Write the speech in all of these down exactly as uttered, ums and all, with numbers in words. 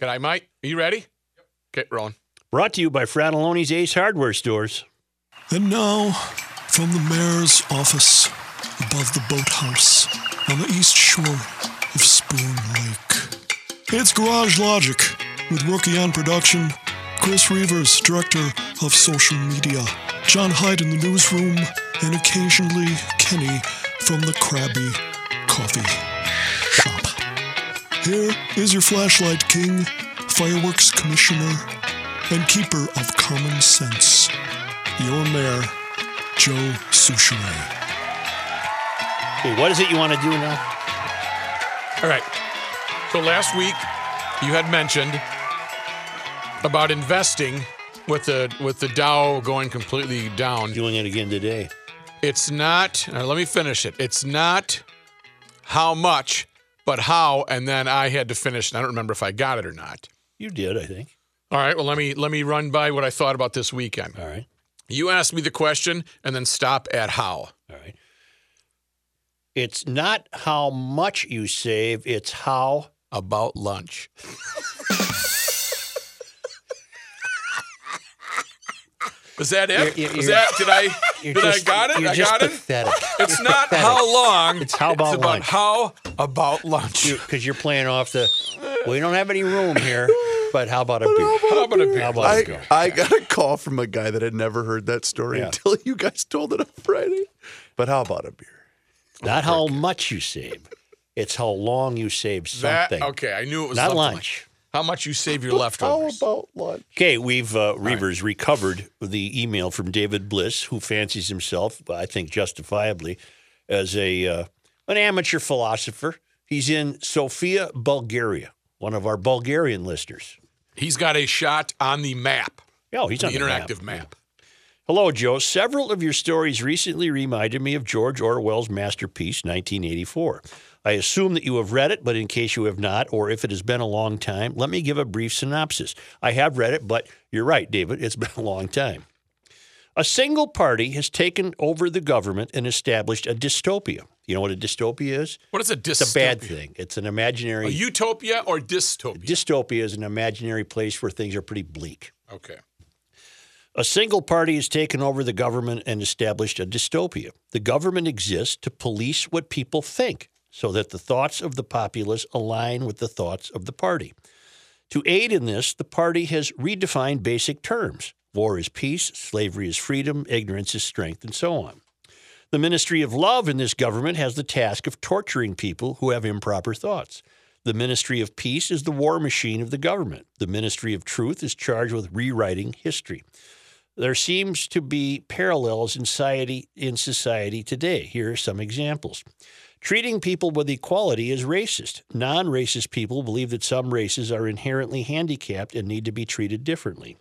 Good night, Mike. Are you ready? Yep. Get rolling. Brought to you by Fratelloni's Ace Hardware Stores. And now, from the mayor's office, above the boathouse, on the east shore of Spoon Lake, it's Garage Logic, with Rookie on production, Chris Revers, director of social media, John Hyde in the newsroom, and occasionally Kenny from the Krabby Coffee Shop. Here is your flashlight king, fireworks commissioner, and keeper of common sense, your mayor, Joe Suchere. Hey, what is it you want to do now? All right. So last week, you had mentioned about investing with the with the Dow going completely down. Doing it again today. It's not, right, let me finish it. It's not how much, but how, and then I had to finish, and I don't remember if I got it or not. You did, I think. All right, well, let me let me run by what I thought about this weekend. All right. You asked me the question, and then stop at how. All right. It's not how much you save, it's how about lunch. Was that it? You're, you're, Was that, did I, did just, I got it? You're I just got pathetic. It? It's you're not pathetic. How long. It's how about it's lunch. It's about how about lunch. Because you're, you're playing off the, we don't have any room here, but how about a beer? How about a beer? How about a beer? I, I got a call from a guy that had never heard that story yeah. until you guys told it on Friday. But how about a beer? Not oh, how God. much you save. It's how long you save something. That, okay, I knew it was not lunch. Like, how much you save your leftovers. How about lunch? Okay, we've, uh, Reavers, right. recovered the email from David Bliss, who fancies himself, I think justifiably, as a uh, an amateur philosopher. He's in Sofia, Bulgaria, one of our Bulgarian listeners. He's got a shot on the map. Oh, he's on the, the interactive map. map. Hello, Joe. Several of your stories recently reminded me of George Orwell's masterpiece, nineteen eighty-four. I assume that you have read it, but in case you have not, or if it has been a long time, let me give a brief synopsis. I have read it, but you're right, David, it's been a long time. A single party has taken over the government and established a dystopia. You know what a dystopia is? What is a dystopia? It's a bad thing. It's an imaginary... A utopia or dystopia? Dystopia is an imaginary place where things are pretty bleak. Okay. A single party has taken over the government and established a dystopia. The government exists to police what people think, so that the thoughts of the populace align with the thoughts of the party. To aid in this, the party has redefined basic terms. War is peace, slavery is freedom, ignorance is strength, and so on. The Ministry of Love in this government has the task of torturing people who have improper thoughts. The Ministry of Peace is the war machine of the government. The Ministry of Truth is charged with rewriting history. There seems to be parallels in society, in society today. Here are some examples. Treating people with equality is racist. Non-racist people believe that some races are inherently handicapped and need to be treated differently.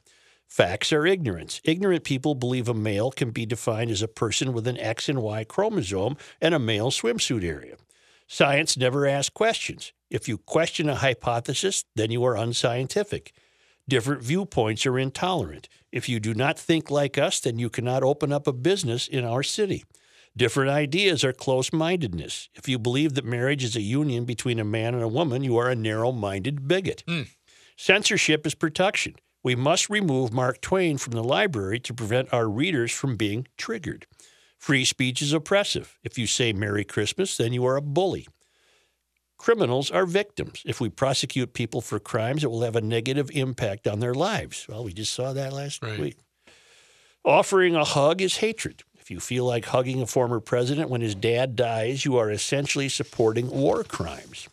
Facts are ignorance. Ignorant people believe a male can be defined as a person with an X and Y chromosome and a male swimsuit area. Science never asks questions. If you question a hypothesis, then you are unscientific. Different viewpoints are intolerant. If you do not think like us, then you cannot open up a business in our city. Different ideas are close-mindedness. If you believe that marriage is a union between a man and a woman, you are a narrow-minded bigot. Mm. Censorship is protection. We must remove Mark Twain from the library to prevent our readers from being triggered. Free speech is oppressive. If you say Merry Christmas, then you are a bully. Criminals are victims. If we prosecute people for crimes, it will have a negative impact on their lives. Well, we just saw that last right. week. Offering a hug is hatred. If you feel like hugging a former president when his dad dies, you are essentially supporting war crimes.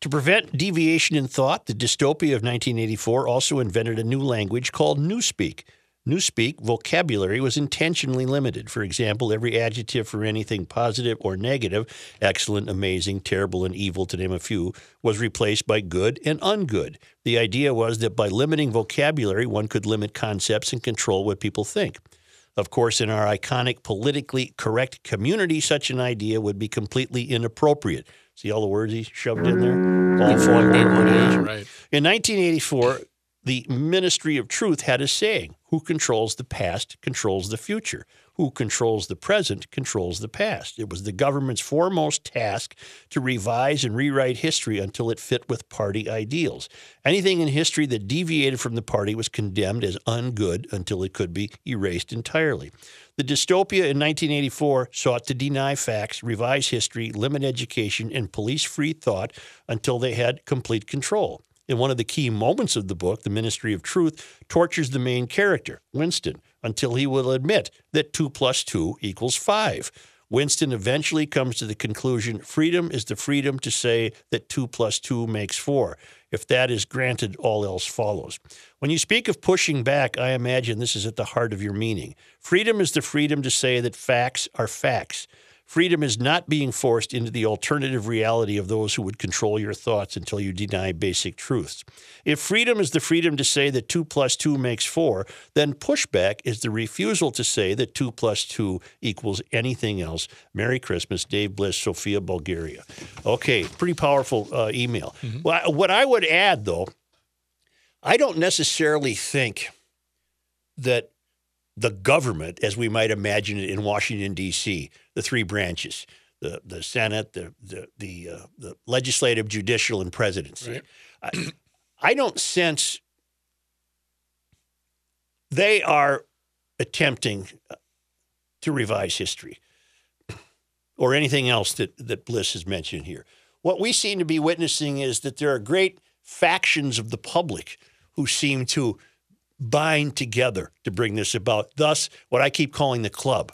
To prevent deviation in thought, the dystopia of nineteen eighty-four also invented a new language called newspeak. Newspeak vocabulary was intentionally limited. For example, every adjective for anything positive or negative, excellent, amazing, terrible, and evil, to name a few, was replaced by good and ungood. The idea was that by limiting vocabulary, one could limit concepts and control what people think. Of course, in our iconic politically correct community, such an idea would be completely inappropriate. See all the words he shoved in there? All four yeah, right. In nineteen eighty-four, the Ministry of Truth had a saying, who controls the past controls the future. Who controls the present controls the past. It was the government's foremost task to revise and rewrite history until it fit with party ideals. Anything in history that deviated from the party was condemned as ungood until it could be erased entirely. The dystopia in nineteen eighty-four sought to deny facts, revise history, limit education, and police free thought until they had complete control. In one of the key moments of the book, The Ministry of Truth tortures the main character, Winston, until he will admit that two plus two equals five. Winston eventually comes to the conclusion, freedom is the freedom to say that two plus two makes four. If that is granted, all else follows. When you speak of pushing back, I imagine this is at the heart of your meaning. Freedom is the freedom to say that facts are facts. Freedom is not being forced into the alternative reality of those who would control your thoughts until you deny basic truths. If freedom is the freedom to say that two plus two makes four, then pushback is the refusal to say that two plus two equals anything else. Merry Christmas, Dave Bliss, Sofia, Bulgaria. Okay, pretty powerful uh, email. Mm-hmm. Well, what I would add, though, I don't necessarily think that the government, as we might imagine it in Washington, D C, the three branches, the, the Senate, the the the, uh, the legislative, judicial, and presidency. Right. I, I don't sense they are attempting to revise history or anything else that, that Bliss has mentioned here. What we seem to be witnessing is that there are great factions of the public who seem to bind together to bring this about, thus what I keep calling the club.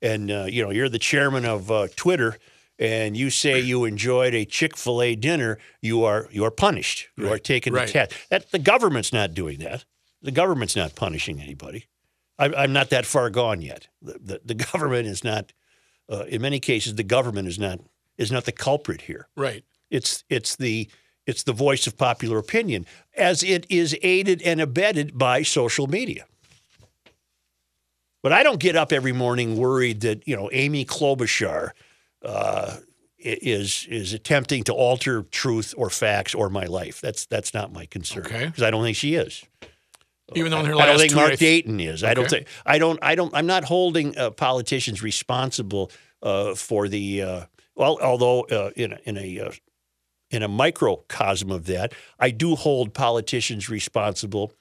And, uh, you know, you're the chairman of uh, Twitter, and you say you enjoyed a Chick-fil-A dinner, you are you are punished. You right. are taken right. to task. That, the government's not doing that. The government's not punishing anybody. I, I'm not that far gone yet. The, the, the government is not, uh, in many cases, the government is not is not the culprit here. Right. It's it's the... It's the voice of popular opinion, as it is aided and abetted by social media. But I don't get up every morning worried that, you know, Amy Klobuchar uh, is is attempting to alter truth or facts or my life. That's that's not my concern, because okay. I don't think she is. Even though in her last I don't think Mark th- Dayton is. Okay. I don't think I don't I don't I'm not holding uh, politicians responsible uh, for the uh, well, although uh, in a, in a uh, in a microcosm of that, I do hold politicians responsible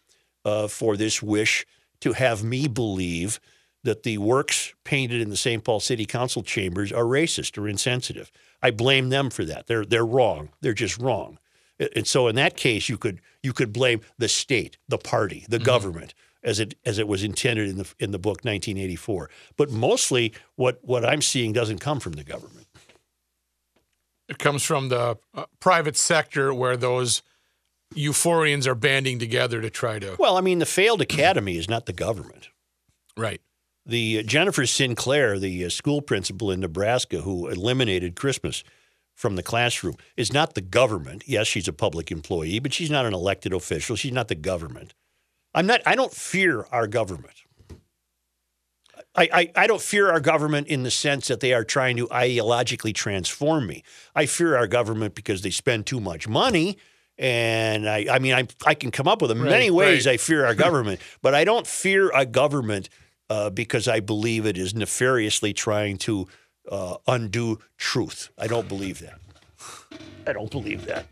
uh, for this wish to have me believe that the works painted in the Saint Paul City Council chambers are racist or insensitive. I blame them for that. They're they're wrong. They're just wrong. And so in that case, you could you could blame the state, the party, the mm-hmm. government, as it as it was intended in the in the book nineteen eighty-four. But mostly, what what I'm seeing doesn't come from the government. It comes from the uh, private sector, where those euphorians are banding together to try to... Well, I mean, the failed academy is not the government. Right. The uh, Jennifer Sinclair, the uh, school principal in Nebraska who eliminated Christmas from the classroom, is not the government. Yes, she's a public employee, but she's not an elected official. She's not the government. I'm not. I don't fear our government. I, I, I don't fear our government in the sense that they are trying to ideologically transform me. I fear our government because they spend too much money, and I, I mean, I, I can come up with right, many ways right. I fear our government, but I don't fear a government uh, because I believe it is nefariously trying to uh, undo truth. I don't believe that. I don't believe that.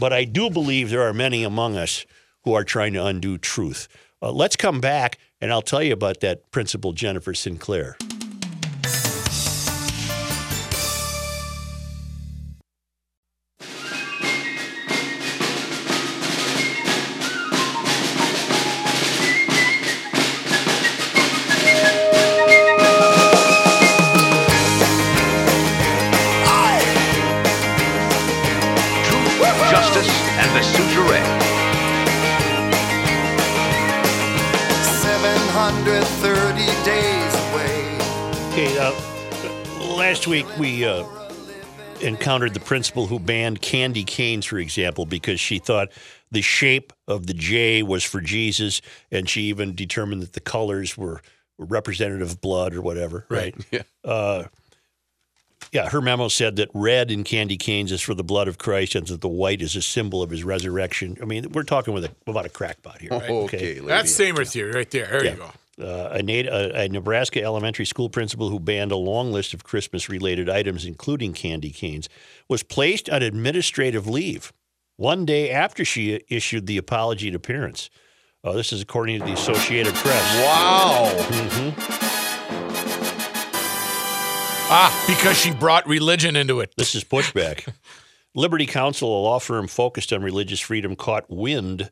But I do believe there are many among us who are trying to undo truth. Uh, let's come back, and I'll tell you about that principal, Jennifer Sinclair. Justice and the Suchere. one hundred thirty days away. Okay, uh, last week we uh, encountered the principal who banned candy canes, for example, because she thought the shape of the J was for Jesus, and she even determined that the colors were representative of blood or whatever, right? right. Yeah. Uh, yeah, her memo said that red in candy canes is for the blood of Christ and that the white is a symbol of his resurrection. I mean, we're talking with a, about a crackpot here. Right? Oh, okay, okay lady. That's Samer theory right there. There yeah. you go. Uh, a, a, a Nebraska elementary school principal who banned a long list of Christmas-related items, including candy canes, was placed on administrative leave one day after she issued the apology to parents. Uh, this is according to the Associated Press. Wow. Mm-hmm. Ah, because she brought religion into it. This is pushback. Liberty Counsel, a law firm focused on religious freedom, caught wind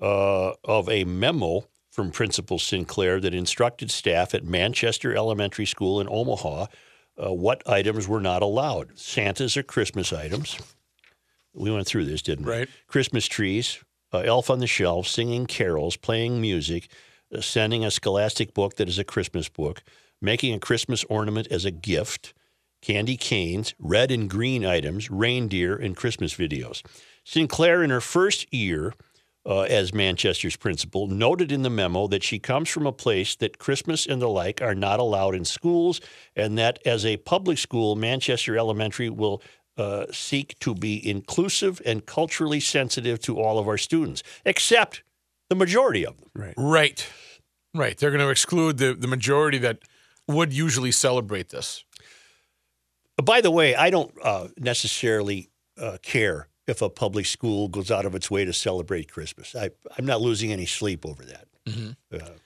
uh, of a memo from Principal Sinclair that instructed staff at Manchester Elementary School in Omaha uh, what items were not allowed. Santas or Christmas items. We went through this, didn't we? Right. Christmas trees, uh, elf on the shelf, singing carols, playing music, uh, sending a scholastic book that is a Christmas book, making a Christmas ornament as a gift, candy canes, red and green items, reindeer, and Christmas videos. Sinclair, in her first year uh, as Manchester's principal, noted in the memo that she comes from a place that Christmas and the like are not allowed in schools, and that as a public school, Manchester Elementary will Uh, seek to be inclusive and culturally sensitive to all of our students, except the majority of them. Right. Right. Right. They're going to exclude the, the majority that would usually celebrate this. By the way, I don't uh, necessarily uh, care if a public school goes out of its way to celebrate Christmas. I, I'm not losing any sleep over that. Mm-hmm. Uh,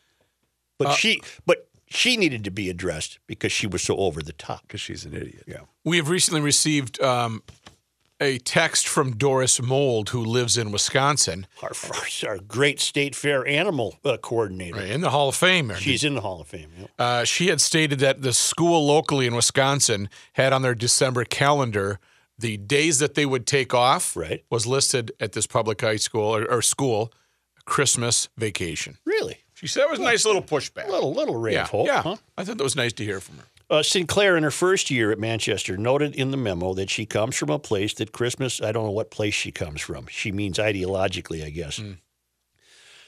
but uh, she... but. She needed to be addressed because she was so over the top. Because she's an idiot. Yeah. We have recently received um, a text from Doris Mold, who lives in Wisconsin. Our, our great state fair animal uh, coordinator. Right, in the Hall of Fame. She's in the Hall of Fame. Yeah. Uh, she had stated that the school locally in Wisconsin had on their December calendar the days that they would take off right. was listed at this public high school or, or school, Christmas vacation. Really? She said it was a nice little pushback. A little, little ray of hope. Yeah, yeah. Huh? I thought that was nice to hear from her. Uh, Sinclair, in her first year at Manchester, noted in the memo that she comes from a place that Christmas, I don't know what place she comes from. She means ideologically, I guess. Mm.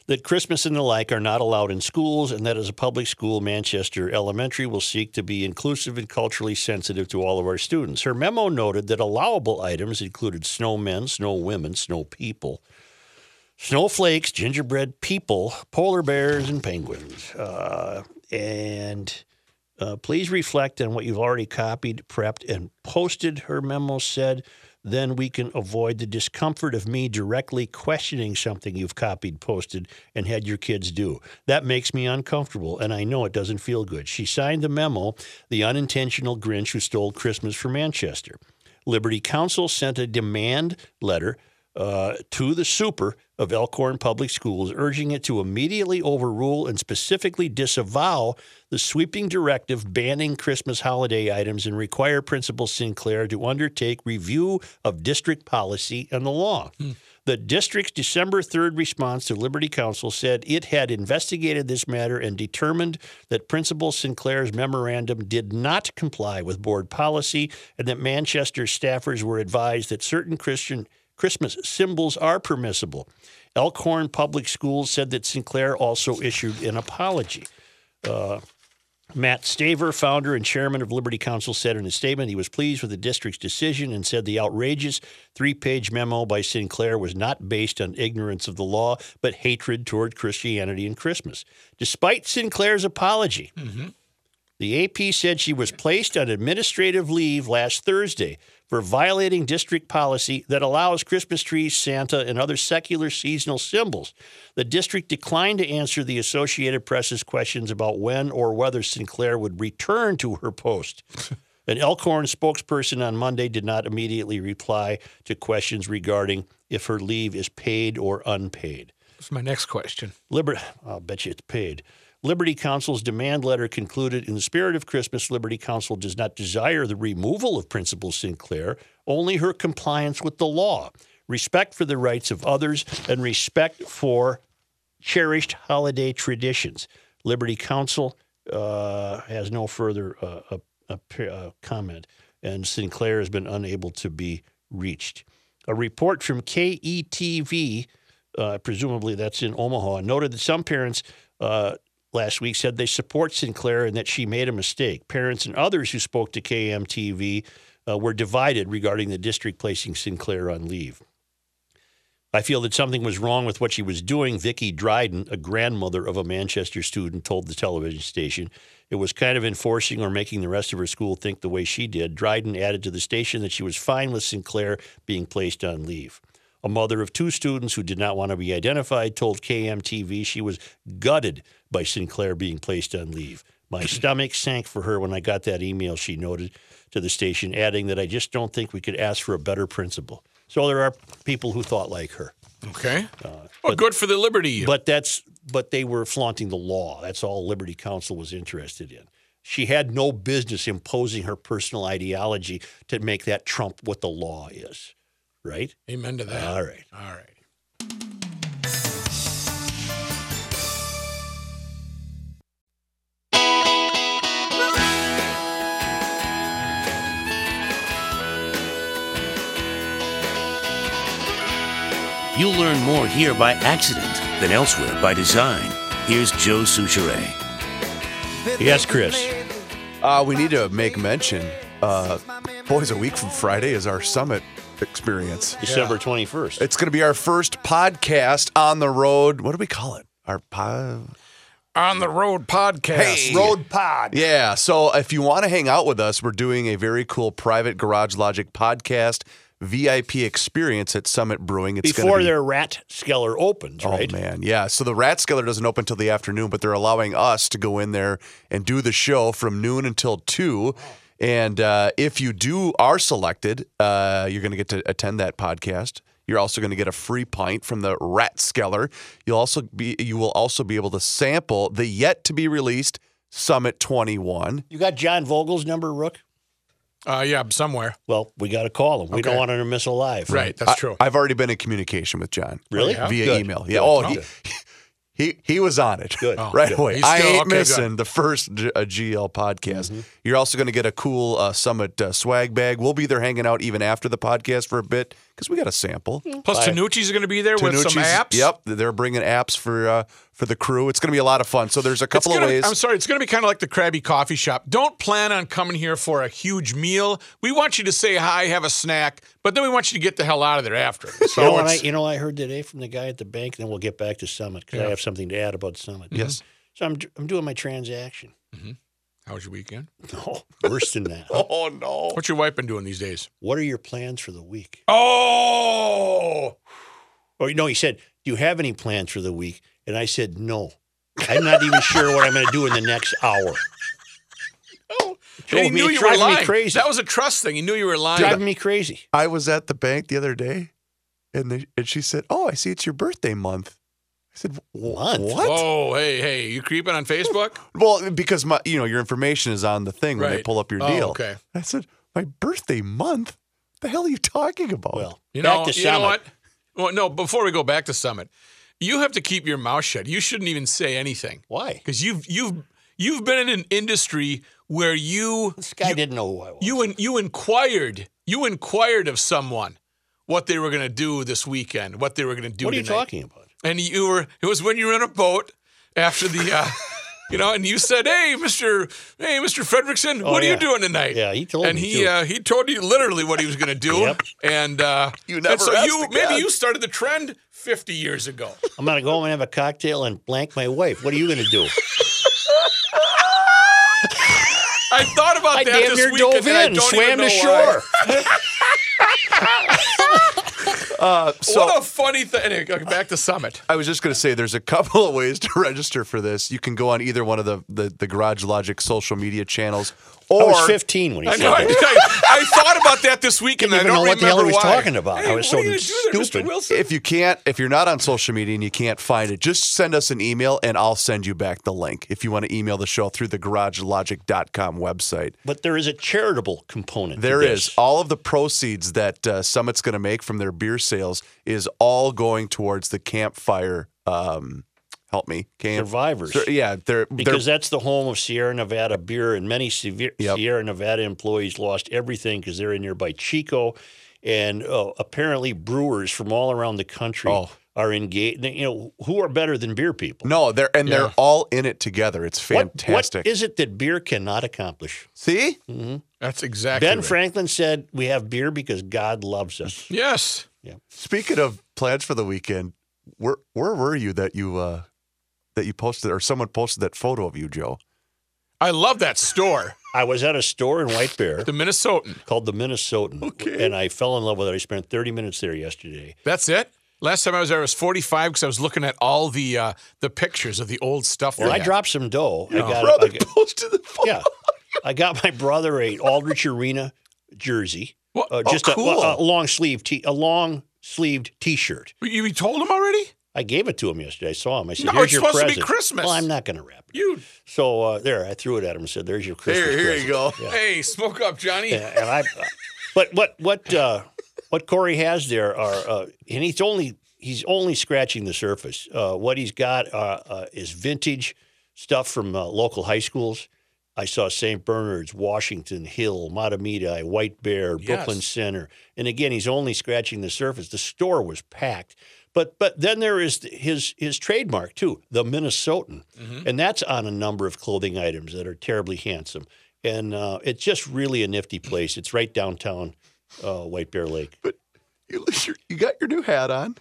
That Christmas and the like are not allowed in schools, and that as a public school, Manchester Elementary will seek to be inclusive and culturally sensitive to all of our students. Her memo noted that allowable items included snowmen, snow women, snow people, snowflakes, gingerbread people, polar bears, and penguins. Uh, and uh, please reflect on what you've already copied, prepped, and posted, her memo said. Then we can avoid the discomfort of me directly questioning something you've copied, posted, and had your kids do. That makes me uncomfortable, and I know it doesn't feel good. She signed the memo, The Unintentional Grinch Who Stole Christmas from Manchester. Liberty Counsel sent a demand letter Uh, to the super of Elkhorn Public Schools, urging it to immediately overrule and specifically disavow the sweeping directive banning Christmas holiday items and require Principal Sinclair to undertake review of district policy and the law. Hmm. The district's December third response to Liberty Counsel said it had investigated this matter and determined that Principal Sinclair's memorandum did not comply with board policy and that Manchester staffers were advised that certain Christian Christmas symbols are permissible. Elkhorn Public Schools said that Sinclair also issued an apology. Uh, Matt Staver, founder and chairman of Liberty Counsel, said in a statement he was pleased with the district's decision and said the outrageous three-page memo by Sinclair was not based on ignorance of the law, but hatred toward Christianity and Christmas. Despite Sinclair's apology, mm-hmm. the A P said she was placed on administrative leave last Thursday for violating district policy that allows Christmas trees, Santa, and other secular seasonal symbols. The district declined to answer the Associated Press's questions about when or whether Sinclair would return to her post. An Elkhorn spokesperson on Monday did not immediately reply to questions regarding if her leave is paid or unpaid. That's my next question. Liber- I'll bet you it's paid. Liberty Counsel's demand letter concluded, in the spirit of Christmas, Liberty Counsel does not desire the removal of Principal Sinclair, only her compliance with the law, respect for the rights of others, and respect for cherished holiday traditions. Liberty Counsel uh, has no further uh, a, a, a comment, and Sinclair has been unable to be reached. A report from K E T V, uh, presumably that's in Omaha, noted that some parents uh, last week said they support Sinclair and that she made a mistake. Parents and others who spoke to K M T V uh, were divided regarding the district placing Sinclair on leave. I feel that something was wrong with what she was doing, Vicki Dryden, a grandmother of a Manchester student, told the television station. It was kind of enforcing or making the rest of her school think the way she did. Dryden added to the station that she was fine with Sinclair being placed on leave. A mother of two students who did not want to be identified told K M T V she was gutted by Sinclair being placed on leave. My stomach sank for her when I got that email, she noted to the station, adding that I just don't think we could ask for a better principal. So there are people who thought like her. Okay. Uh, well, but, good for the Liberty. But that's but they were flaunting the law. That's all Liberty Counsel was interested in. She had no business imposing her personal ideology to make that trump what the law is. Right? Amen to that. All right. All right. You'll learn more here by accident than elsewhere by design. Here's Joe Suchere. Yes, Chris. Uh, we need to make mention. Uh, boys, a week from Friday is our summit experience. December twenty-first. It's going to be our first podcast on the road. What do we call it? Our pod... On the Road Podcast. Hey. Road Pod. Yeah, so if you want to hang out with us, we're doing a very cool private Garage Logic podcast V I P experience at Summit Brewing. It's Before be... their Rat Skeller opens, right? Oh, man, yeah. So the Rat Skeller doesn't open until the afternoon, but they're allowing us to go in there and do the show from noon until two. And uh, if you do are selected, uh, you're going to get to attend that podcast. You're also going to get a free pint from the Rat Skeller. You'll also be, you will also be able to sample the yet-to-be-released Summit twenty-one. You got John Vogel's number, Rook? Uh, yeah, somewhere. Well, we got to call him. Okay. We don't want him to miss a live. Right, right that's I, true. I've already been in communication with John. Really? Yeah. Via good. Email. Yeah. Good. Oh, he, he he was on it. Good. Oh, right good. Away. He's I still, ain't okay, missing good. The first G- uh, G L podcast. Mm-hmm. You're also going to get a cool uh, Summit uh, swag bag. We'll be there hanging out even after the podcast for a bit because we got a sample. Mm-hmm. Plus, Tanucci's going to be there Tanucci's, with some apps. Yep, they're bringing apps for uh, for the crew. It's going to be a lot of fun. So there's a couple gonna, of ways. I'm sorry, it's going to be kind of like the Krabby Coffee Shop. Don't plan on coming here for a huge meal. We want you to say hi, have a snack, but then we want you to get the hell out of there after. So you, know what I, you know I heard today from the guy at the bank, and then we'll get back to Summit because yeah. I have something to add about Summit. Mm-hmm. Yes. So I'm, I'm doing my transaction. Mm-hmm. How was your weekend? No, worse than that. Oh, no. What's your wife been doing these days? What are your plans for the week? Oh! Or, no, he said, do you have any plans for the week? And I said, no. I'm not even sure what I'm going to do in the next hour. Oh. Joe, he knew you were lying. Me crazy. That was a trust thing. He knew you were lying. Driving me crazy. I was at the bank the other day, and, they, and she said, oh, I see it's your birthday month. I said, what? What? Oh, hey, hey, you creeping on Facebook? Well, because my, you know, your information is on the thing when right. they pull up your oh, deal. Okay. I said, my birthday month? What the hell are you talking about? Well, you know, back to you know what? Well, no, before we go back to Summit, you have to keep your mouth shut. You shouldn't even say anything. Why? Because you've you've you've been in an industry where you this guy you, didn't know who I was. You in, you inquired you inquired of someone what they were going to do this weekend, what they were going to do. What are tonight. You talking about? And you were, it was when you were in a boat after the, uh, you know, and you said, hey, Mister Hey, Mister Fredrickson, what oh, are yeah. you doing tonight? Yeah, he told and me. And he, uh, he told you literally what he was going to do. Yep. And, uh, you never and so asked you, again. Maybe you started the trend fifty years ago. I'm going to go home and have a cocktail and blank my wife. What are you going to do? I thought about I that damn this near weekend dove in, I don't swam to shore. Uh, so, what a funny thing. Back to Summit. I was just going to say there's a couple of ways to register for this. You can go on either one of the, the, the Garage Logic social media channels. Or, I was fifteen when he I said know, that. I, I, I thought about that this week, and I don't know what the hell he was talking about. Hey, I was so stupid. There, if you can't, if you're not on social media and you can't find it, just send us an email, and I'll send you back the link if you want to email the show through the garage logic dot com website. But there is a charitable component. There to this. Is. All of the proceeds that uh, Summit's going to make from their beer sales is all going towards the campfire um, help me. K M Survivors. Sur yeah. They're, because they're, that's the home of Sierra Nevada beer, and many severe, yep. Sierra Nevada employees lost everything because they're in nearby Chico. And uh, apparently brewers from all around the country oh. are engaged. You know, who are better than beer people? No, they're and yeah. they're all in it together. It's fantastic. What, what is it that beer cannot accomplish? See? Mm-hmm. That's exactly Ben right. Franklin said, we have beer because God loves us. Yes. Yeah. Speaking of plans for the weekend, where where were you that you uh, that you posted or someone posted that photo of you, Joe? I love that store. I was at a store in White Bear. The Minnesotan. Called the Minnesotan. Okay. And I fell in love with it. I spent thirty minutes there yesterday. That's it? Last time I was there, I was forty-five because I was looking at all the uh, the pictures of the old stuff. Well, I had. dropped some dough. Your I got brother a, I got, posted the photo. Yeah. I got my brother a Aldrich Arena jersey. What? Uh, just oh, cool. a, a long sleeve t a long sleeved T-shirt. You told him already? I gave it to him yesterday. I saw him. I said, no, here's your present. No, it's supposed to be Christmas. Well, I'm not going to wrap it. You. So uh, there, I threw it at him and said, there's your Christmas Here, here present. you go. Yeah. Hey, smoke up, Johnny. Yeah, and I, uh, but what what uh, what Corey has there are, uh, and he's only, he's only scratching the surface. Uh, what he's got uh, uh, is vintage stuff from uh, local high schools. I saw Saint Bernard's, Washington Hill, Matamidi, White Bear, Brooklyn yes. Center. And again, he's only scratching the surface. The store was packed. But but then there is his his trademark, too, the Minnesotan. Mm-hmm. And that's on a number of clothing items that are terribly handsome. And uh, it's just really a nifty place. It's right downtown uh, White Bear Lake. But you, you got your new hat on.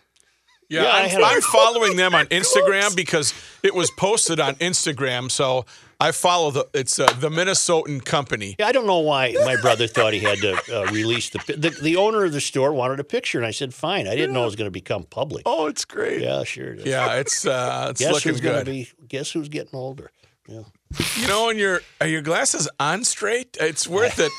Yeah, yeah, I'm, I'm following them on Instagram because it was posted on Instagram, so I follow the it's uh, the Minnesotan company. Yeah, I don't know why my brother thought he had to uh, release the, the the owner of the store wanted a picture, and I said fine. I didn't yeah. know it was going to become public. Oh, it's great. Yeah, sure. It is. Yeah, it's uh, it's guess looking who's good. Be, guess who's getting older? Yeah. You know, and your are your glasses on straight? It's worth it.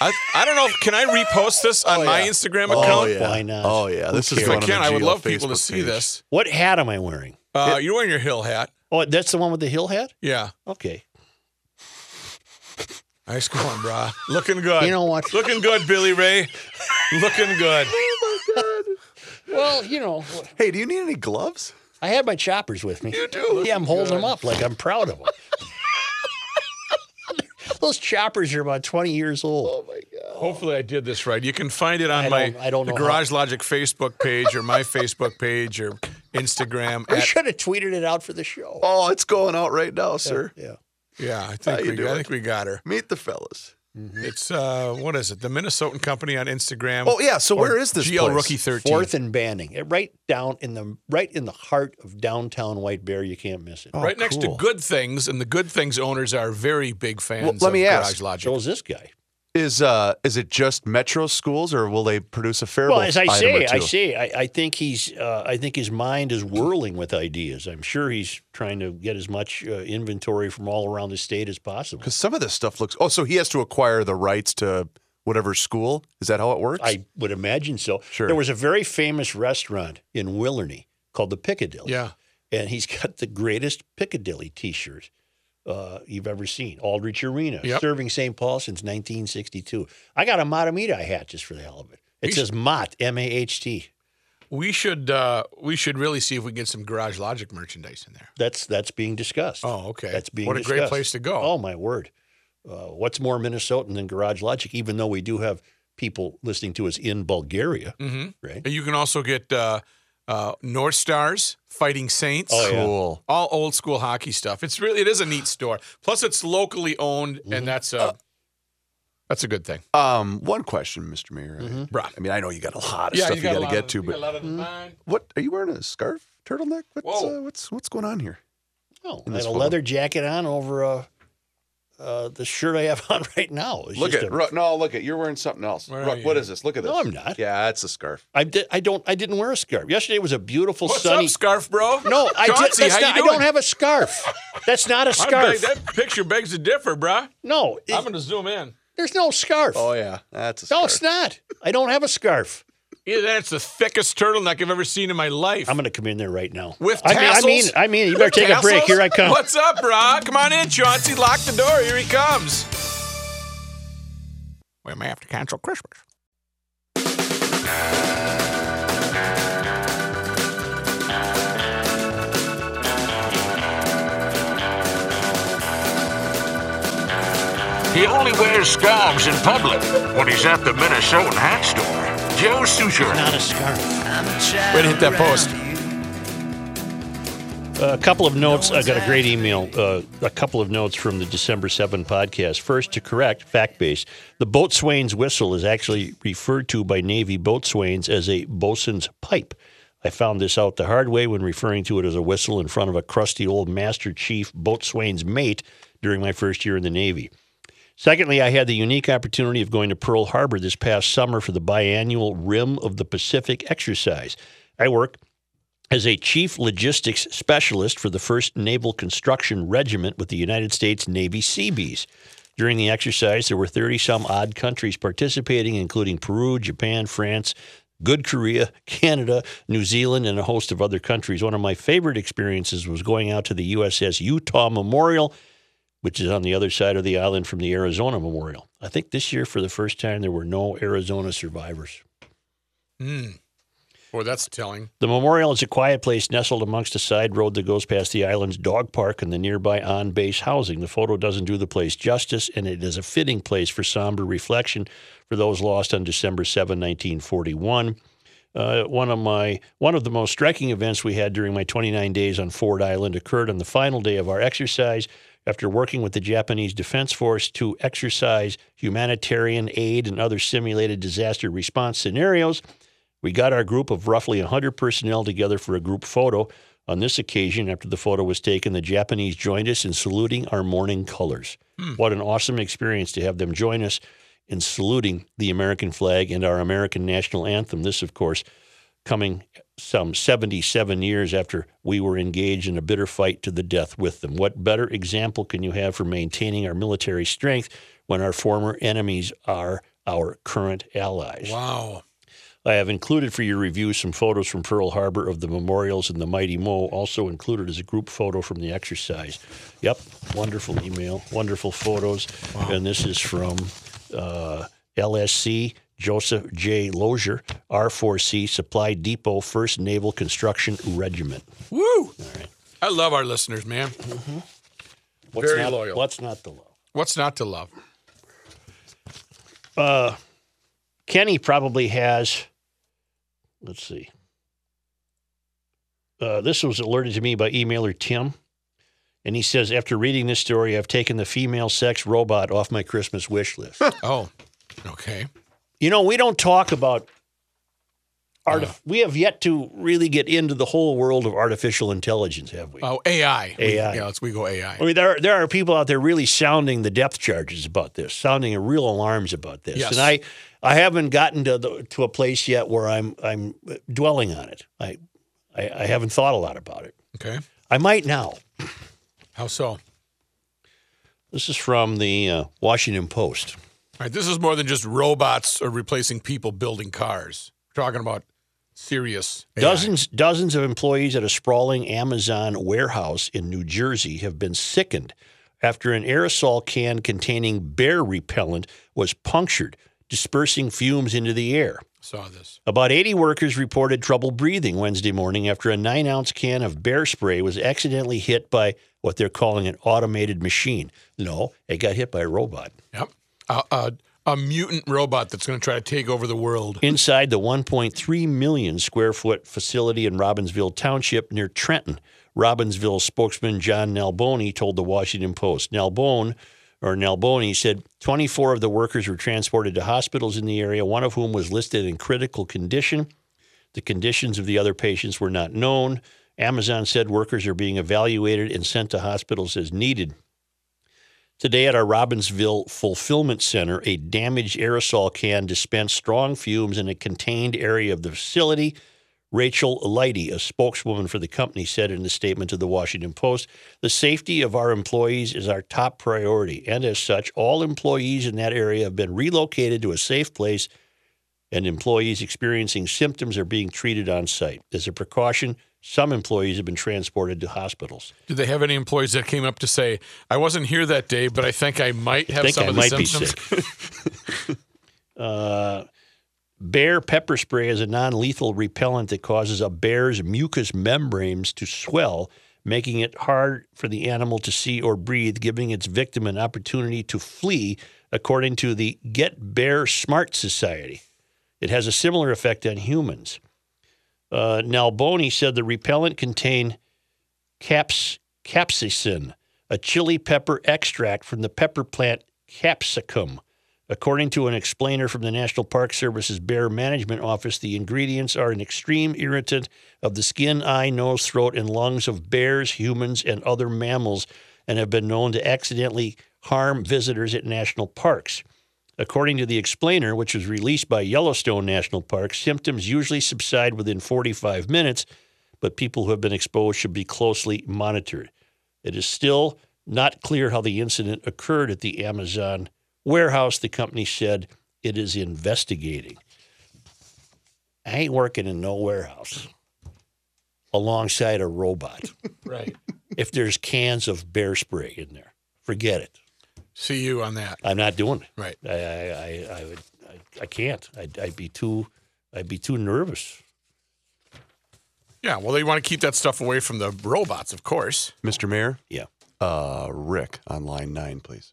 I, I don't know. Can I repost this on oh, yeah. my Instagram account? Oh, yeah. Why not? Oh, yeah. This is if I can, I would love people to see this. What hat am I wearing? Uh, you're wearing your hill hat. Oh, that's the one with the hill hat? Yeah. Okay. Nice going, brah. Looking good. You know what? Looking good, Billy Ray. Looking good. Oh, my God. Well, you know. Hey, do you need any gloves? I had my choppers with me. You do? Looking yeah, I'm holding good. them up like I'm proud of them. Those choppers are about twenty years old. Oh, my God. Hopefully I did this right. You can find it on my I don't know the Garage Logic Facebook page or my Facebook page or Instagram. We should have tweeted it out for the show. Oh, it's going out right now, yeah, sir. Yeah. Yeah, I think, we, I think we got her. Meet the fellas. Mm-hmm. It's, uh, what is it, the Minnesotan Company on Instagram. Oh, yeah, so where is this G L place? Rookie thirteen. Fourth and Banning. Right down in the right in the heart of downtown White Bear. You can't miss it. Oh, right cool. next to Good Things, and the Good Things owners are very big fans well, let of me Garage ask, Logic. So is this guy. Is, uh, is it just metro schools, or will they produce a fair? Well, as I say, I say, I, I think he's, uh, I think his mind is whirling with ideas. I'm sure he's trying to get as much uh, inventory from all around the state as possible. Because some of this stuff looks. Oh, so he has to acquire the rights to whatever school. Is that how it works? I would imagine so. Sure. There was a very famous restaurant in Willerney called the Piccadilly. Yeah. And he's got the greatest Piccadilly T-shirt Uh, you've ever seen. Aldrich Arena, yep. serving Saint Paul since nineteen sixty-two. I got a Matamidi hat just for the hell of it. It we says Mat, M A H T. We should uh, we should really see if we can get some Garage Logic merchandise in there. That's that's being discussed. Oh, okay. That's being what discussed. What a great place to go. Oh, my word. Uh, what's more Minnesotan than Garage Logic, even though we do have people listening to us in Bulgaria, mm-hmm. right? And you can also get Uh, Uh, North Stars, Fighting Saints, oh, yeah. cool. all old school hockey stuff. It's really it is a neat store. Plus, it's locally owned, mm-hmm. and that's a uh, that's a good thing. Um, one question, Mister Mayor. Mm-hmm. I, I mean, I know you got a lot of yeah, stuff you, you got to get of, to, but mm-hmm. what are you wearing? A scarf, turtleneck? What's uh, what's what's going on here? Oh, I have a leather jacket on over a. Uh, the shirt I have on right now. Is look just at, a, Rook, no, look at, you're wearing something else. Rook, what is this? Look at this. No, I'm not. Yeah, it's a scarf. I, di I, don't, I didn't wear a scarf. Yesterday was a beautiful What's sunny. What's up, scarf, bro? No, I, Chauncey, did, that's not, I don't have a scarf. That's not a scarf. Beg, that picture begs to differ, bro. No. It, I'm going to zoom in. There's no scarf. Oh, yeah, that's a scarf. No, it's not. I don't have a scarf. Yeah, that's the thickest turtleneck I've ever seen in my life. I'm going to come in there right now. With tassels? I mean, I mean, I mean you better take tassels? a break. Here I come. What's up, Rob? Come on in, Chauncey. Lock the door. Here he comes. We may have to cancel Christmas. He only wears scarves in public when he's at the Minnesotan hat store. Joe Suchere. Not a scarf. Way to hit that post. Uh, a couple of notes. I got a great email. Uh, a couple of notes from the December seventh podcast. First, to correct, fact base, the boatswain's whistle is actually referred to by Navy boatswains as a bosun's pipe. I found this out the hard way when referring to it as a whistle in front of a crusty old Master Chief boatswain's mate during my first year in the Navy. Secondly, I had the unique opportunity of going to Pearl Harbor this past summer for the biannual Rim of the Pacific exercise. I work as a chief logistics specialist for the First Naval Construction Regiment with the United States Navy Seabees. During the exercise, there were thirty-some-odd countries participating, including Peru, Japan, France, Good Korea, Canada, New Zealand, and a host of other countries. One of my favorite experiences was going out to the U S S Utah Memorial, which is on the other side of the island from the Arizona Memorial. I think this year, for the first time, there were no Arizona survivors. Hmm. Boy, that's telling. The memorial is a quiet place nestled amongst a side road that goes past the island's dog park and the nearby on-base housing. The photo doesn't do the place justice, and it is a fitting place for somber reflection for those lost on December seventh, nineteen forty-one. Uh, one of my one of the most striking events we had during my twenty-nine days on Ford Island occurred on the final day of our exercise after working with the Japanese Defense Force to exercise humanitarian aid and other simulated disaster response scenarios. We got our group of roughly one hundred personnel together for a group photo. On this occasion, after the photo was taken, the Japanese joined us in saluting our morning colors. Hmm. What an awesome experience to have them join us in saluting the American flag and our American national anthem. This, of course, coming some seventy-seven years after we were engaged in a bitter fight to the death with them. What better example can you have for maintaining our military strength when our former enemies are our current allies? Wow. I have included for your review some photos from Pearl Harbor of the memorials and the mighty Mo, also included as a group photo from the exercise. Yep, wonderful email, wonderful photos. Wow. And this is from uh, L S C, Joseph J. Lozier, R four C, Supply Depot, First Naval Construction Regiment. Woo! All right. I love our listeners, man. Mm-hmm. What's Very not, loyal. What's not to love? What's not to love? Uh, Kenny probably has... Let's see. Uh, this was alerted to me by emailer Tim, and he says, after reading this story, I've taken the female sex robot off my Christmas wish list. Oh, okay. You know, we don't talk about... Artif- uh, we have yet to really get into the whole world of artificial intelligence, have we? Oh, A I. A I. We, yeah, let's, we go A I. I mean, there are, there are people out there really sounding the depth charges about this, sounding real alarms about this. Yes. And I... I haven't gotten to the, to a place yet where I'm I'm dwelling on it. I, I I haven't thought a lot about it. Okay. I might now. How so? This is from the uh, Washington Post. All right, this is more than just robots or replacing people building cars. We're talking about serious A I. Dozens dozens of employees at a sprawling Amazon warehouse in New Jersey have been sickened after an aerosol can containing bear repellent was punctured, dispersing fumes into the air. Saw this. About eighty workers reported trouble breathing Wednesday morning after a nine-ounce can of bear spray was accidentally hit by what they're calling an automated machine. No, it got hit by a robot. Yep. Uh, uh, a mutant robot that's going to try to take over the world. Inside the one point three million square foot facility in Robbinsville Township near Trenton, Robbinsville spokesman John Nalboni told the Washington Post. Nalboni or Nalboni said twenty-four of the workers were transported to hospitals in the area, one of whom was listed in critical condition. The conditions of the other patients were not known. Amazon said workers are being evaluated and sent to hospitals as needed. Today at our Robbinsville Fulfillment Center, a damaged aerosol can dispensed strong fumes in a contained area of the facility. Rachel Leidy, a spokeswoman for the company, said in a statement to the Washington Post, the safety of our employees is our top priority, and as such, all employees in that area have been relocated to a safe place, and employees experiencing symptoms are being treated on site. As a precaution, some employees have been transported to hospitals. Did they have any employees that came up to say, I wasn't here that day, but I think I might have I think some I of the might symptoms? Be sick. uh... Bear pepper spray is a non-lethal repellent that causes a bear's mucous membranes to swell, making it hard for the animal to see or breathe, giving its victim an opportunity to flee, according to the Get Bear Smart Society. It has a similar effect on humans. Uh, Nalboni said the repellent contained caps, capsaicin, a chili pepper extract from the pepper plant capsicum. According to an explainer from the National Park Service's Bear Management Office, the ingredients are an extreme irritant of the skin, eye, nose, throat, and lungs of bears, humans, and other mammals, and have been known to accidentally harm visitors at national parks. According to the explainer, which was released by Yellowstone National Park, symptoms usually subside within forty-five minutes, but people who have been exposed should be closely monitored. It is still not clear how the incident occurred at the Amazon warehouse. The company said it is investigating. I ain't working in no warehouse alongside a robot. Right. If there's cans of bear spray in there, forget it. See you on that. I'm not doing it. Right. I I I, I would I, I can't. I'd, I'd be too I'd be too nervous. Yeah. Well, they want to keep that stuff away from the robots, of course. Mister Mayor. Yeah. Uh, Rick on line nine, please.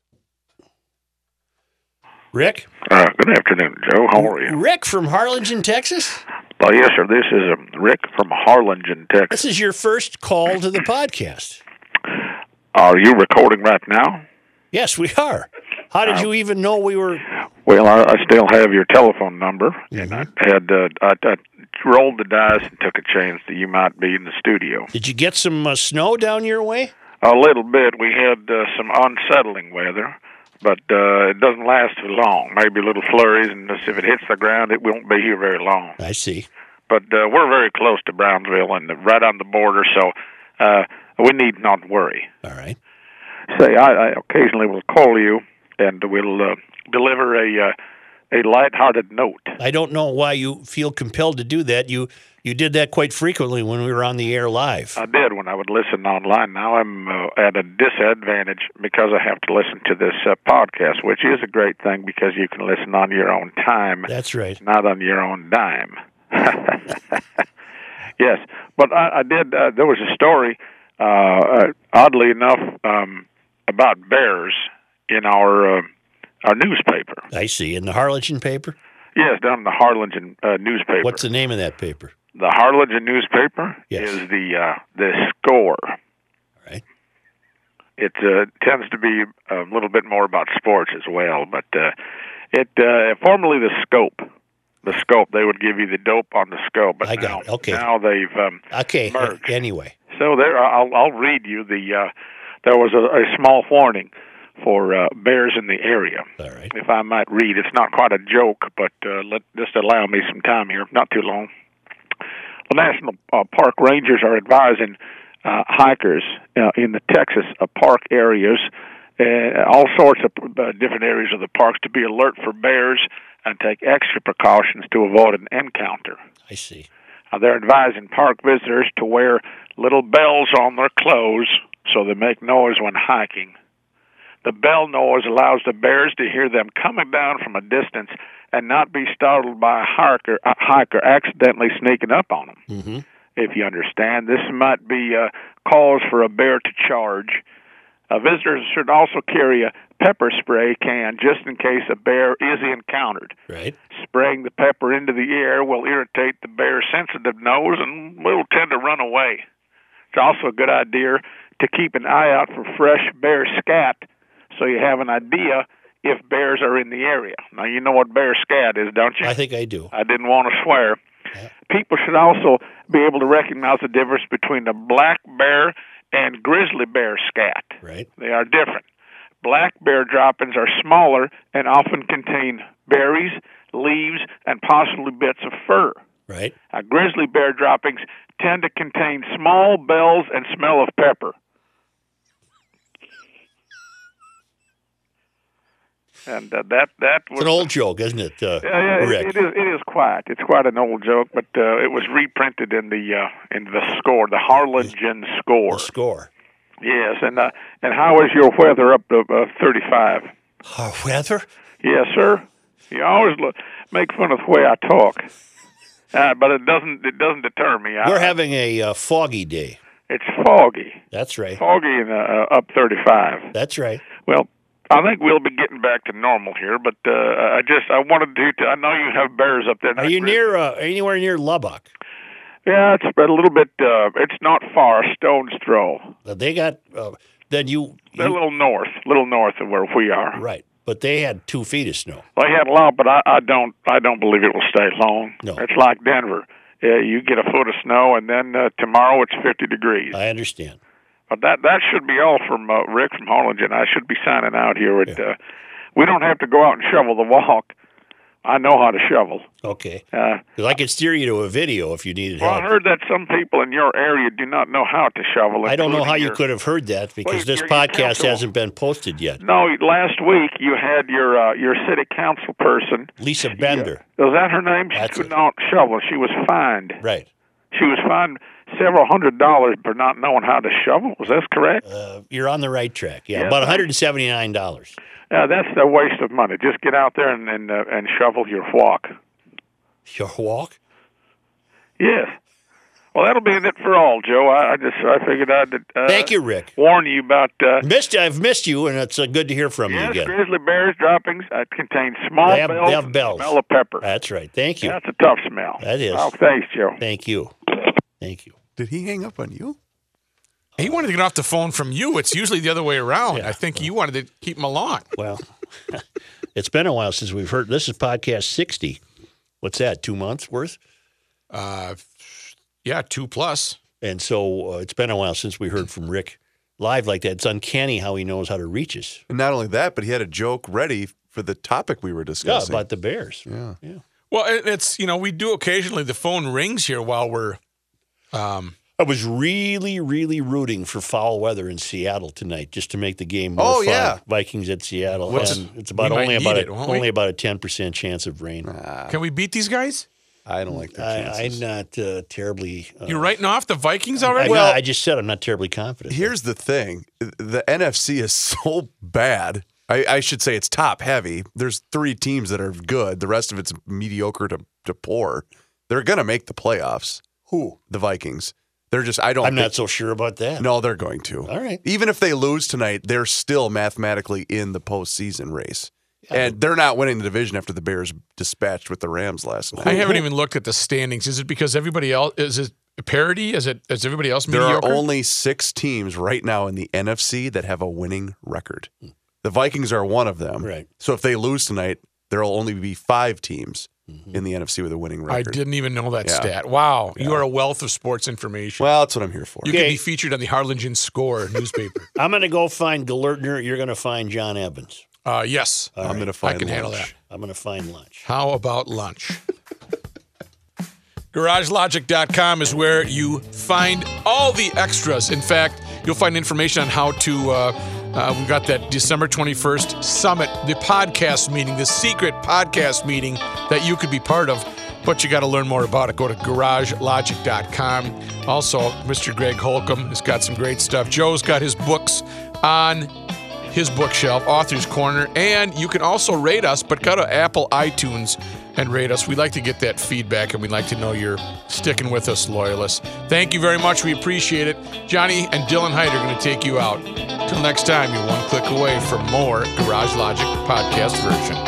Rick? Uh, good afternoon, Joe. How are you? Rick from Harlingen, Texas? Well, yes, sir. This is um, Rick from Harlingen, Texas. This is your first call to the podcast. Are you recording right now? Yes, we are. How did uh, you even know we were... Well, I, I still have your telephone number, mm-hmm. and I had uh, I, I rolled the dice and took a chance that you might be in the studio. Did you get some uh, snow down your way? A little bit. We had uh, some unsettling weather. But uh, it doesn't last too long. Maybe little flurries, and if it hits the ground, it won't be here very long. I see. But uh, we're very close to Brownsville and right on the border, so uh, we need not worry. All right. Say, I, I occasionally will call you, and we'll uh, deliver a uh, a lighthearted note. I don't know why you feel compelled to do that. You you did that quite frequently when we were on the air live. I did when I would listen online. Now I'm uh, at a disadvantage because I have to listen to this uh, podcast, which is a great thing because you can listen on your own time. That's right. Not on your own dime. Yes, but I, I did. Uh, there was a story, uh, uh, oddly enough, um, about bears in our... Uh, Our newspaper. I see. In the Harlingen paper? Yes, down in the Harlingen uh, newspaper. What's the name of that paper? The Harlingen newspaper yes. is the uh, the Score. All right. It uh, tends to be a little bit more about sports as well, but uh, it uh, formerly the Scope. The Scope. They would give you the dope on the Scope. But I got now, it. Okay. Now they've um, okay. merged. Anyway. So there, I'll, I'll read you the. Uh, there was a, a small warning for uh, bears in the area. All right. If I might read, it's not quite a joke, but uh, let, just allow me some time here, not too long. The National uh, Park Rangers are advising uh, hikers uh, in the Texas uh, park areas, uh, all sorts of uh, different areas of the parks, to be alert for bears and take extra precautions to avoid an encounter. I see. Uh, they're advising park visitors to wear little bells on their clothes so they make noise when hiking. The bell noise allows the bears to hear them coming down from a distance and not be startled by a hiker, a hiker accidentally sneaking up on them. Mm-hmm. If you understand, this might be a cause for a bear to charge. Uh, visitors should also carry a pepper spray can just in case a bear is encountered. Right. Spraying the pepper into the air will irritate the bear's sensitive nose and will tend to run away. It's also a good idea to keep an eye out for fresh bear scat, so you have an idea if bears are in the area. Now, you know what bear scat is, don't you? I think I do. I didn't want to swear. Yeah. People should also be able to recognize the difference between the black bear and grizzly bear scat. Right. They are different. Black bear droppings are smaller and often contain berries, leaves, and possibly bits of fur. Right. Now, grizzly bear droppings tend to contain small bells and smell of pepper. And uh, that that was it's an old joke, isn't it? Uh, yeah, yeah it, it is. It is quite. It's quite an old joke, but uh, it was reprinted in the uh, in the Score, the Harlingen Score. The Score. Yes, and uh, and how is your weather up to uh, thirty-five? Our uh, weather? Yes, sir. You always look, make fun of the way I talk, uh, but it doesn't it doesn't deter me. We're I, having a uh, foggy day. it's foggy. That's right. Foggy and uh, up thirty-five. That's right. Well, I think we'll be getting back to normal here, but uh, I just I wanted to, to. I know you have bears up there. Are you near uh, anywhere near Lubbock? Yeah, it's a little bit. Uh, it's not far, a stone's throw. They got. Uh, then you. They're you, a little north, a little north of where we are. Right. But they had two feet of snow. They had a lot, but I, I don't. I don't believe it will stay long. No, it's like Denver. Uh, you get a foot of snow, and then uh, tomorrow it's fifty degrees. I understand. But that that should be all from uh, Rick from Harlingen. I should be signing out here. At, yeah. uh, we don't have to go out and shovel the walk. I know how to shovel. Okay. Because uh, I could steer you to a video if you needed well, help. I heard that some people in your area do not know how to shovel. I don't know how your, you could have heard that because well, this your, podcast your council, hasn't been posted yet. No, last week you had your uh, your city council person. Lisa Bender. Yeah. Was that her name? She That's could it. not shovel. She was fined. Right. She was fined several hundred dollars for not knowing how to shovel. Was that correct? Uh, you're on the right track. Yeah, yes. About one hundred seventy-nine dollars. Yeah, that's a waste of money. Just get out there and and, uh, and shovel your walk. Your walk? Yes. Well, that'll be it for all, Joe. I, I just I figured I'd uh, thank you, Rick. Warn you about uh, missed. I've missed you, and it's uh, good to hear from yes, you again. Grizzly bears droppings uh, contain small they have, bells, they have bells, smell of pepper. That's right. Thank you. That's a tough smell. That is. Oh, thanks, Joe. Thank you. Thank you. Did he hang up on you? He wanted to get off the phone from you. It's usually the other way around. Yeah, I think well, you wanted to keep him along. Well, it's been a while since we've heard. This is podcast sixty. What's that, two months worth? Uh, yeah, two plus. And so uh, it's been a while since we heard from Rick live like that. It's uncanny how he knows how to reach us. And not only that, but he had a joke ready for the topic we were discussing. Yeah, about the Bears. Yeah. yeah. Well, it's, you know, we do occasionally, the phone rings here while we're... Um, I was really, really rooting for foul weather in Seattle tonight, just to make the game more oh, fun. Yeah. Vikings at Seattle. What's and it's about only about it, a, only we? about a ten percent chance of rain. Nah. Can we beat these guys? I don't like their chances. I, I'm not uh, terribly. Uh, You're writing off the Vikings already? I, I, well, not, I just said I'm not terribly confident. Here's though. the thing: the N F C is so bad. I, I should say it's top heavy. There's three teams that are good. The rest of it's mediocre to, to poor. They're gonna make the playoffs. Who? The Vikings. They're just, I don't. I'm not so sure about that. No, they're going to. All right. Even if they lose tonight, they're still mathematically in the postseason race. Yeah. And they're not winning the division after the Bears dispatched with the Rams last night. I haven't even looked at the standings. Is it because everybody else, is it parity? Is it, is everybody else mediocre? There are only six teams right now in the N F C that have a winning record. The Vikings are one of them. Right. So if they lose tonight, there will only be five teams. Mm-hmm. In the N F C with a winning record. I didn't even know that yeah. stat. Wow. Yeah. You are a wealth of sports information. Well, that's what I'm here for. You okay. can be featured on the Harlingen Score newspaper. I'm going to go find Galertner. You're going to find John Evans. Uh, yes. All I'm right. going to find I can lunch. handle that. I'm going to find lunch. How about lunch? garage logic dot com is where you find all the extras. In fact, you'll find information on how to... Uh, Uh, we've got that December twenty-first summit, the podcast meeting, the secret podcast meeting that you could be part of, but you got to learn more about it. Go to garage logic dot com. Also, Mister Greg Holcomb has got some great stuff. Joe's got his books on his bookshelf, Author's Corner, and you can also rate us, but go to Apple iTunes and rate us. We like to get that feedback, and we'd like to know you're sticking with us, loyalists. Thank you very much. We appreciate it. Johnny and Dylan Hyde are going to take you out. Till next time, you're one click away from more Garage Logic podcast version.